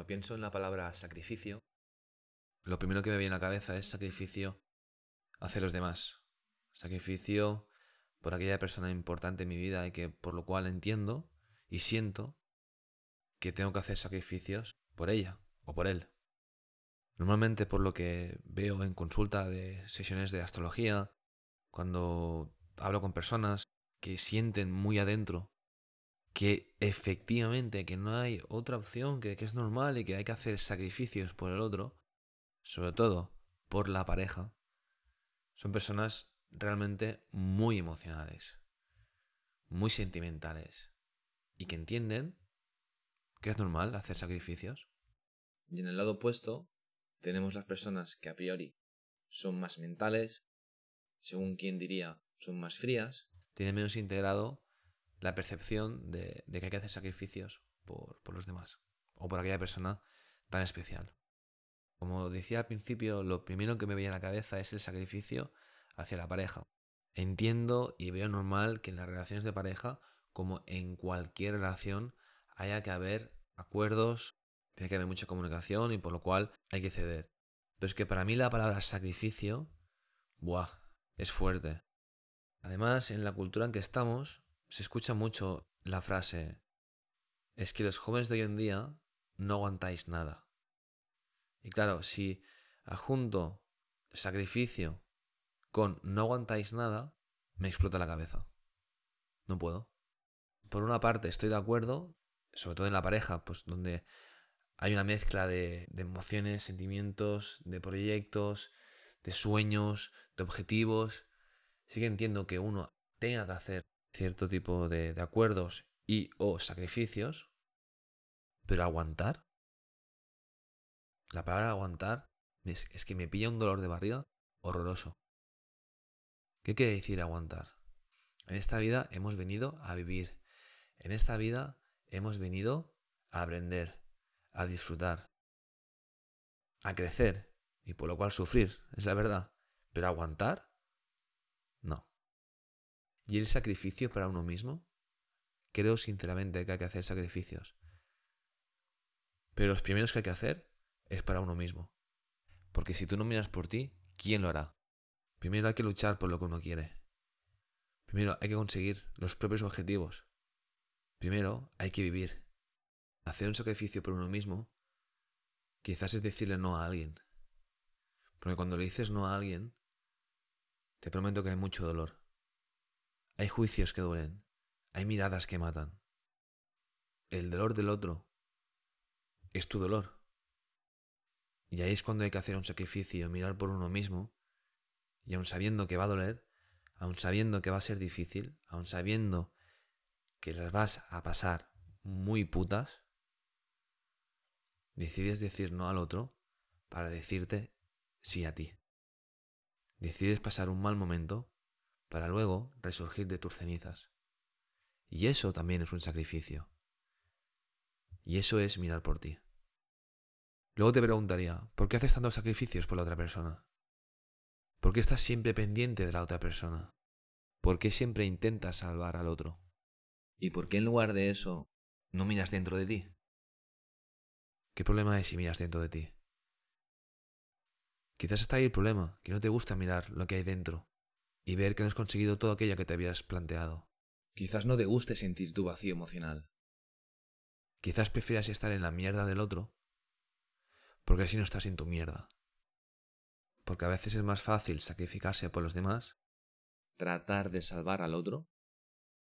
Cuando pienso en la palabra sacrificio, lo primero que me viene a la cabeza es sacrificio hacia los demás. Sacrificio por aquella persona importante en mi vida y que por lo cual entiendo y siento que tengo que hacer sacrificios por ella o por él. Normalmente por lo que veo en consulta de sesiones de astrología, cuando hablo con personas que sienten muy adentro que efectivamente que no hay otra opción, que es normal y que hay que hacer sacrificios por el otro, sobre todo por la pareja, son personas realmente muy emocionales, muy sentimentales y que entienden que es normal hacer sacrificios. Y en el lado opuesto tenemos las personas que a priori son más mentales, según quien diría son más frías, tienen menos integrado la percepción de que hay que hacer sacrificios por los demás o por aquella persona tan especial. Como decía al principio, lo primero que me viene a la cabeza es el sacrificio hacia la pareja. Entiendo y veo normal que en las relaciones de pareja, como en cualquier relación, haya que haber acuerdos, tiene que haber mucha comunicación y por lo cual hay que ceder. Pero es que para mí la palabra sacrificio, es fuerte. Además, en la cultura en que estamos, se escucha mucho la frase, es que los jóvenes de hoy en día no aguantáis nada. Y claro, si adjunto sacrificio con no aguantáis nada, me explota la cabeza. No puedo. Por una parte estoy de acuerdo, sobre todo en la pareja, pues donde hay una mezcla de emociones, sentimientos, de proyectos, de sueños, de objetivos. Sí que entiendo que uno tenga que hacer cierto tipo de acuerdos y o sacrificios, pero aguantar. La palabra aguantar es que me pilla un dolor de barriga horroroso. ¿Qué quiere decir aguantar? En esta vida hemos venido a vivir. En esta vida hemos venido a aprender, a disfrutar, a crecer y por lo cual sufrir, es la verdad. Pero aguantar, no. ¿Y el sacrificio para uno mismo? Creo sinceramente que hay que hacer sacrificios. Pero los primeros que hay que hacer es para uno mismo. Porque si tú no miras por ti, ¿quién lo hará? Primero hay que luchar por lo que uno quiere. Primero hay que conseguir los propios objetivos. Primero hay que vivir. Hacer un sacrificio por uno mismo quizás es decirle no a alguien. Porque cuando le dices no a alguien, te prometo que hay mucho dolor. Hay juicios que duelen. Hay miradas que matan. El dolor del otro es tu dolor. Y ahí es cuando hay que hacer un sacrificio, mirar por uno mismo. Y aun sabiendo que va a doler, aun sabiendo que va a ser difícil, aun sabiendo que las vas a pasar muy putas, decides decir no al otro para decirte sí a ti. Decides pasar un mal momento para luego resurgir de tus cenizas. Y eso también es un sacrificio. Y eso es mirar por ti. Luego te preguntaría, ¿por qué haces tantos sacrificios por la otra persona? ¿Por qué estás siempre pendiente de la otra persona? ¿Por qué siempre intentas salvar al otro? ¿Y por qué en lugar de eso no miras dentro de ti? ¿Qué problema hay si miras dentro de ti? Quizás está ahí el problema, que no te gusta mirar lo que hay dentro y ver que no has conseguido todo aquello que te habías planteado. Quizás no te guste sentir tu vacío emocional. Quizás prefieras estar en la mierda del otro, porque así no estás en tu mierda. Porque a veces es más fácil sacrificarse por los demás, tratar de salvar al otro,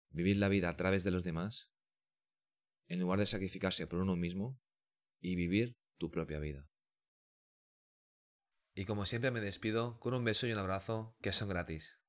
vivir la vida a través de los demás, en lugar de sacrificarse por uno mismo y vivir tu propia vida. Y como siempre me despido con un beso y un abrazo que son gratis.